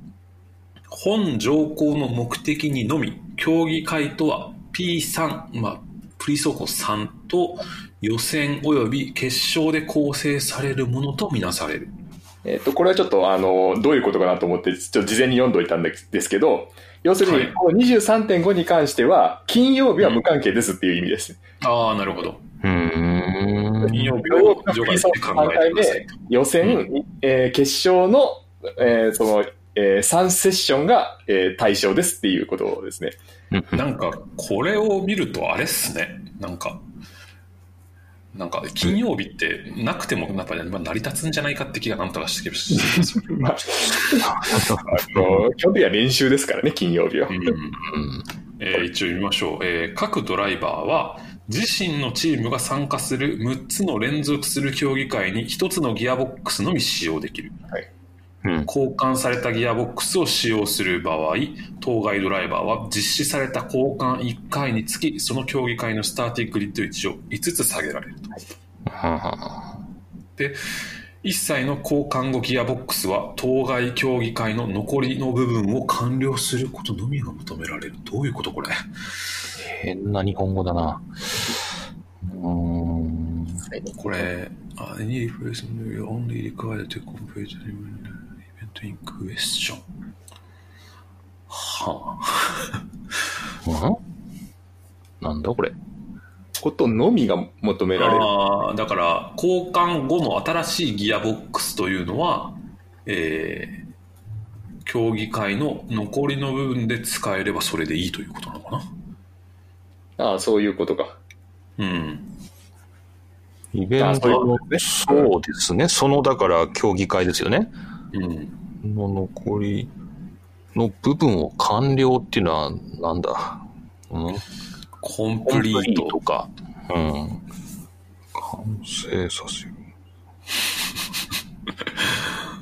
本条項の目的にのみ競技会とは ピースリー、まあ、プリソコさんと予選および決勝で構成されるものとみなされる。えっと、これはちょっとあのどういうことかなと思ってちょっと事前に読んどいたんですけど、要するに にじゅうさんてんご に関しては金曜日は無関係ですっていう意味です、うん、ああなるほど。うーん金曜日は除外して考えてください。予選、うんえー、決勝の、えー、そのえー、さんセッションが、えー、対象ですっていうことですね。なんかこれを見るとあれっすね、なんかなんか金曜日ってなくてもやっぱり成り立つんじゃないかって気がなんとかしてきます、まあ、あの基本的には練習ですからね金曜日は、うんうんえー、一応見ましょう、えー、各ドライバーは自身のチームが参加するむっつの連続する競技会にひとつのギアボックスのみ使用できる、はいうん、交換されたギアボックスを使用する場合、当該ドライバーは実施された交換いっかいにつき、その競技会のスターティングリッド位置をいつつ下げられると。はい、で、一切の交換後ギアボックスは当該競技会の残りの部分を完了することのみが求められる。どういうことこれ？変な日本語だな。うーん。これ、あ、any person will only require to complete in question はあなんだこれことのみが求められる。あ、だから交換後の新しいギアボックスというのは、えー、競技会の残りの部分で使えればそれでいいということなのかな。ああ、そういうことか。うんイベントの、ね、そうですね、そのだから競技会ですよね、うんの残りの部分を完了っていうのはなんだ、うん、コンプリートとか、うん、完成させる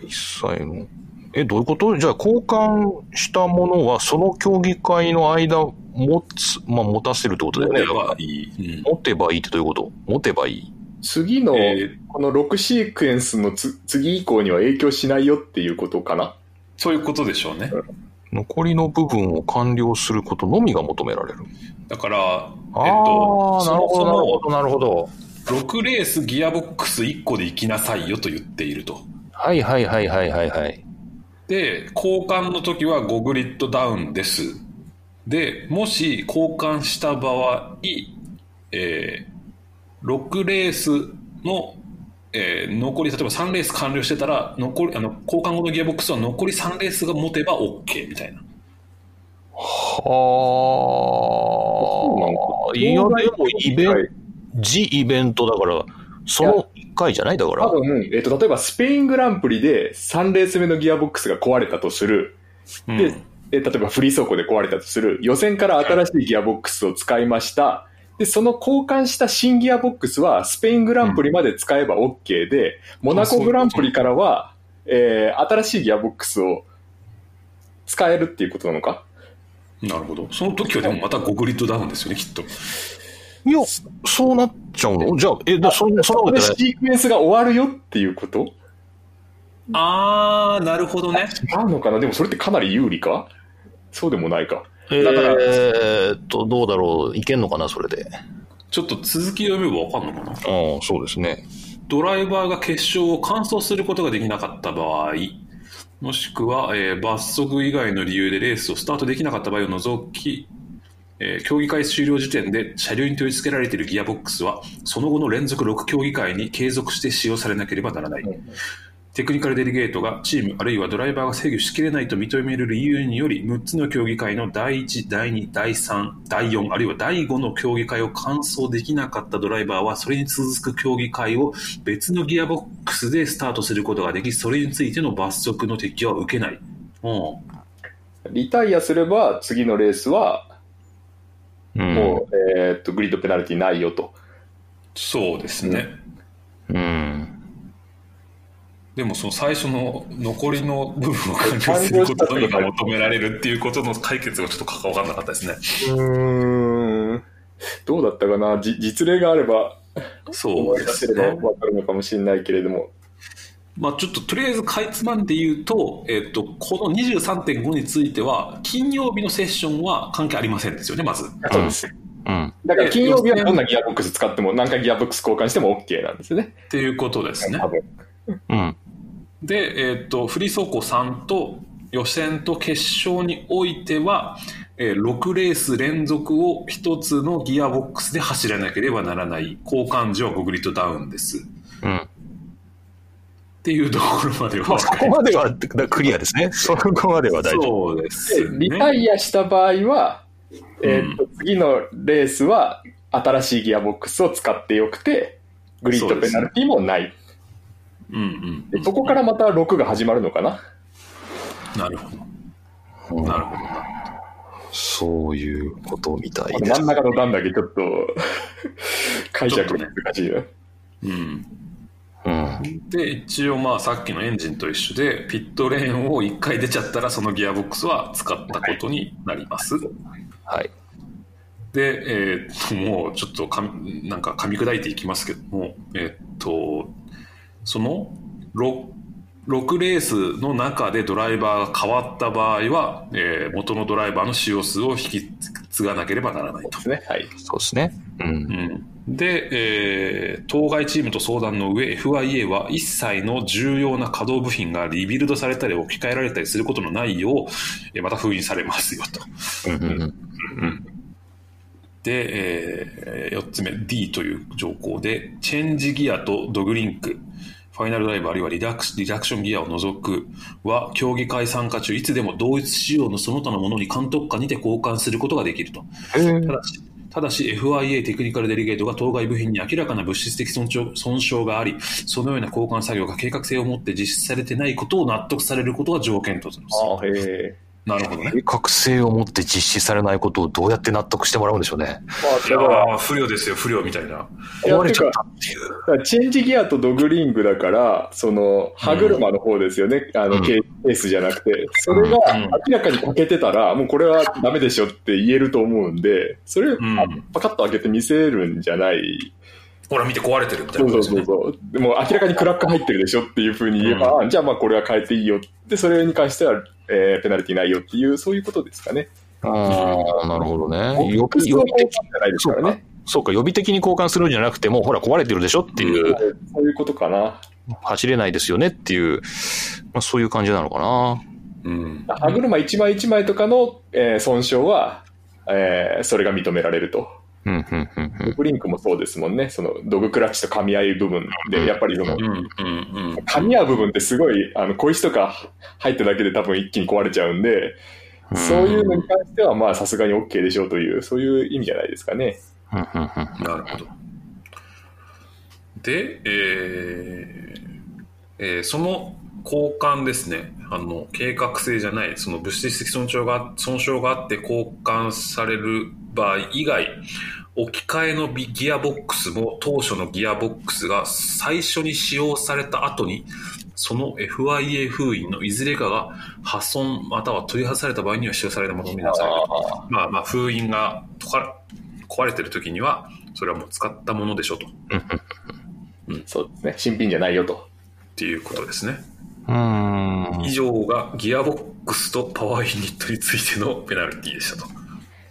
一切のえどういうこと。じゃあ交換したものはその競技会の間持つ、まあ、持たせるってことだよね。持てばいい、うん、持てばいいってどういうこと。持てばいい次の、えー、このろくシークエンスのつ次以降には影響しないよっていうことかな。そういうことでしょうね。残りの部分を完了することのみが求められる。だから、あ、えっと、なるほど、なるほど、なるほど。ろくレースギアボックスいっこで行きなさいよと言っていると。はいはいはいはいはいはい。で、交換の時はごグリッドダウンです。で、もし交換した場合、えーろくレースの、えー、残り例えばさんレース完了してたら残りあの交換後のギアボックスは残りさんレースが持てば OK みたいな。はあ。いやでもイベント、次イベントだからそのいっかいじゃないだから。多分、えーと、例えばスペイングランプリでさんレース目のギアボックスが壊れたとする。うん、で、えー、例えばフリー走行で壊れたとする。予選から新しいギアボックスを使いました。でその交換した新ギアボックスはスペイングランプリまで使えば OK で、うん、モナコグランプリからは、えー、新しいギアボックスを使えるっていうことなのか。なるほど。その時はでもまたごグリッドダウンですよねきっと。いやそうなっちゃうの。じゃあえだそのそのシークエンスが終わるよっていうこと。あーなるほどね。違うのかな。でもそれってかなり有利かそうでもないか。だからえー、っとどうだろういけんのかなそれで。ちょっと続き読めば分かんのかな。ああそうですね。ドライバーが決勝を完走することができなかった場合、もしくは、えー、罰則以外の理由でレースをスタートできなかった場合を除き、えー、競技会終了時点で車両に取り付けられているギアボックスはその後の連続ろく競技会に継続して使用されなければならない。うんテクニカルデリゲートがチームあるいはドライバーが制御しきれないと認める理由によりむっつの競技会のだいいち、だいに、だいさん、だいよんあるいはだいごの競技会を完走できなかったドライバーはそれに続く競技会を別のギアボックスでスタートすることができ、それについての罰則の適用は受けない、うん、リタイアすれば次のレースはもう、うんえー、っとグリッドペナルティないよと。そうですね、うんうんでもその最初の残りの部分を完了することのみが求められるっていうことの解決がちょっと分かんなかったですね。うーんどうだったかな。じ実例があればそうですね分かるのかもしれないけれども、まあ、ちょっととりあえずかいつまんで言うと、えー、とこの にじゅうさんてんご については金曜日のセッションは関係ありませんですよねまず。そうです、うん、だから金曜日はどんなギアボックス使っても何回ギアボックス交換しても OK なんですよねっていうことですね多分。うん、で、えーと、フリー走行さんと予選と決勝においては、えー、ろくレース連続をひとつのギアボックスで走らなければならない。交換時はごグリッドダウンです、うん、っていうところまでは、まあ、そこまではクリアですね。そこまでは大丈夫。そうですね。リタイアした場合は、えーとうん、次のレースは新しいギアボックスを使ってよくて、グリッドペナルティもない。う, ね、うんうん。でそこからまたろくが始まるのかな。なるほど。なるほど。そういうことみたいです、ね。真ん中の段だけちょっと解釈が難しいよ。うん。うん、で一応まあさっきのエンジンと一緒でピットレーンをいっかい出ちゃったらそのギアボックスは使ったことになります。はい。で、えー、もうちょっとかなんか噛み砕いていきますけども、えー、っとその ろく, ろくレースの中でドライバーが変わった場合は、えー、元のドライバーの使用数を引き継がなければならないと。そうですね。はい。そうですね。うん。うんで、えー、当該チームと相談の上 エフアイエー は一切の重要な稼働部品がリビルドされたり置き換えられたりすることのないよう、えー、また封印されますよとで、えー、よっつめ D という条項でチェンジギアとドグリンクファイナルドライブあるいはリダクシ、リダクションギアを除くは競技会参加中いつでも同一仕様のその他のものに監督下にて交換することができると、えー、ただしただし エフアイエー テクニカルデリゲートが当該部品に明らかな物質的損傷、損傷がありそのような交換作業が計画性を持って実施されてないことを納得されることが条件とするんですよ。あへなるほどね。計画性を持って実施されないことをどうやって納得してもらうんでしょうね。いや不良ですよ不良みたいな。壊れちゃったっていう。チェンジギアとドグリングだからその歯車の方ですよね。うん、あのケースじゃなくて、うん、それが明らかに欠けてたら、うん、もうこれはダメでしょって言えると思うんで、それをパカッと開けて見せるんじゃない。ほら見て壊れてるみたいな、ね。そうそうそうそう。でも明らかにクラック入ってるでしょっていう風に言えば、うん、じゃあまあこれは変えていいよってそれに関しては。えー、ペナルティないよっていうそういうことですかね。ああなるほどね。予備的にそうか予備的に交換するんじゃなくてもうほら壊れてるでしょっていう、うん、そういうことかな。走れないですよねっていう、まあ、そういう感じなのかな。うん、歯車一枚一枚とかの、えー、損傷は、えー、それが認められると。うんうんうんうん、ドグリンクもそうですもんね。そのドグクラッチと噛み合う部分でやっぱりその、うんうんうん、噛み合う部分ってすごいあの小石とか入っただけで多分一気に壊れちゃうんで、うん、そういうのに関してはまあさすがに OK でしょうというそういう意味じゃないですかね。うんうんうん、なるほど。で、えーえー、その交換ですね。あの計画性じゃないその物質的損傷が損傷があって交換される場合以外置き換えのギアボックスも当初のギアボックスが最初に使用された後にその エフアイエー 封印のいずれかが破損または取り外された場合には使用されるものを見なさい。まあまあ封印が壊れてる時にはそれはもう使ったものでしょうと、うん、そうですね新品じゃないよとっていうことですね。うーん以上がギアボックスとパワーユニットについてのペナルティでしたと。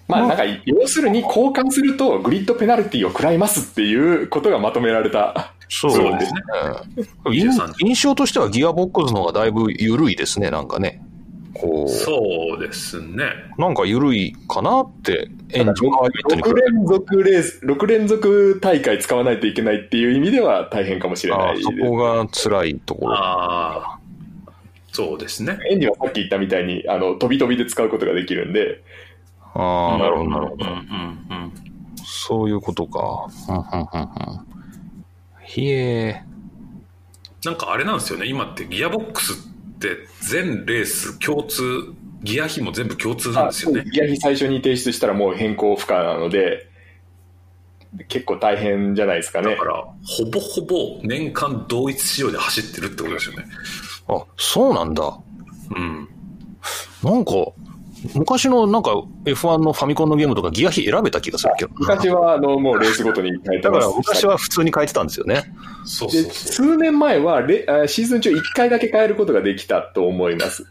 まあ、なんか要するに交換するとグリッドペナルティを食らいますっていうことがまとめられたそうですね。印象としてはギアボックスの方がだいぶ緩いですね。なんかねこうそうですねなんか緩いかなってエンジンろく連続レースろく連続大会使わないといけないっていう意味では大変かもしれないです。あそこが辛いところ。あそうですねエンジンはさっき言ったみたいにあの飛び飛びで使うことができるんでああ、なるほど、なるほど。そういうことか。ひえー。なんかあれなんですよね、今ってギアボックスって全レース共通、ギア比も全部共通なんですよね。ギア比最初に提出したらもう変更不可なので、結構大変じゃないですかね。だから、ほぼほぼ年間同一仕様で走ってるってことですよね。あ、そうなんだ。うん。なんか、昔のなんか エフワン のファミコンのゲームとかギア比選べた気がするけど昔はあのもうレースごとに変えてますだから昔は普通に変えてたんですよね。そうそうそうで数年前はレシーズン中いっかいだけ変えることができたと思います。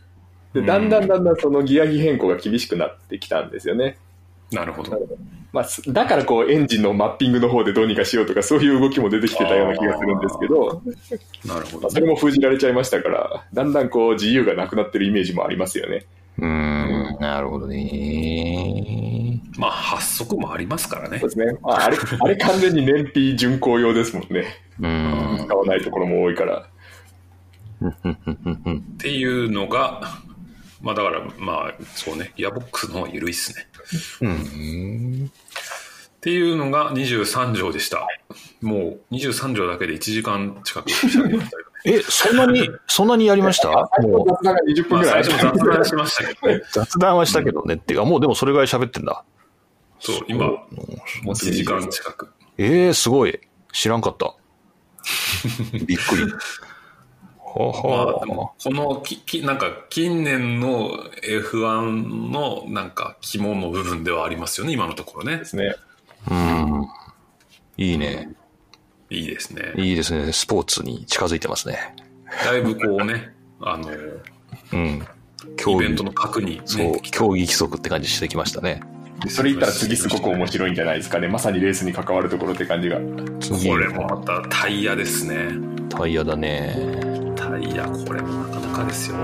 でだんだんだんだんそのギア比変更が厳しくなってきたんですよね。なるほど、まあ、だからこうエンジンのマッピングの方でどうにかしようとかそういう動きも出てきてたような気がするんですけどなるほど、ね、それも封じられちゃいましたからだんだんこう自由がなくなってるイメージもありますよね。うーんなるほどね。まあ発足もありますからね。そうですね。あれ、あれ完全に燃費巡航用ですもんね。うん使わないところも多いから。っていうのが、まあだから、まあそうね、ギアボックスの方が緩いっすね。うんっていうのがにじゅうさんじょうでした。もうにじゅうさんじょうだけでいちじかん近くしゃべりましたけどね。え、そんなに、そんなにやりました？もう雑談がにじゅっぷんぐらい。最初も雑談しましたけどね。雑談はしたけどね、うん、っていうか、もうでもそれぐらい喋ってんだ。そう、今、もういちじかん近く。えー、すごい。知らんかった。びっくり。ははまあ、でもこのききなんか近年の エフワン のなんか肝の部分ではありますよね、今のところね。ですね。うん、いいね。いいですね。いいですね。スポーツに近づいてますね。だいぶこうね、あの、うん、イベントの核に、ね、そう、競技規則って感じしてきましたね。それ言ったら次すごく面白いんじゃないですかね。まさにレースに関わるところって感じが。これもまたタイヤですね。タイヤだね。タイヤ、これもなかなかですよ。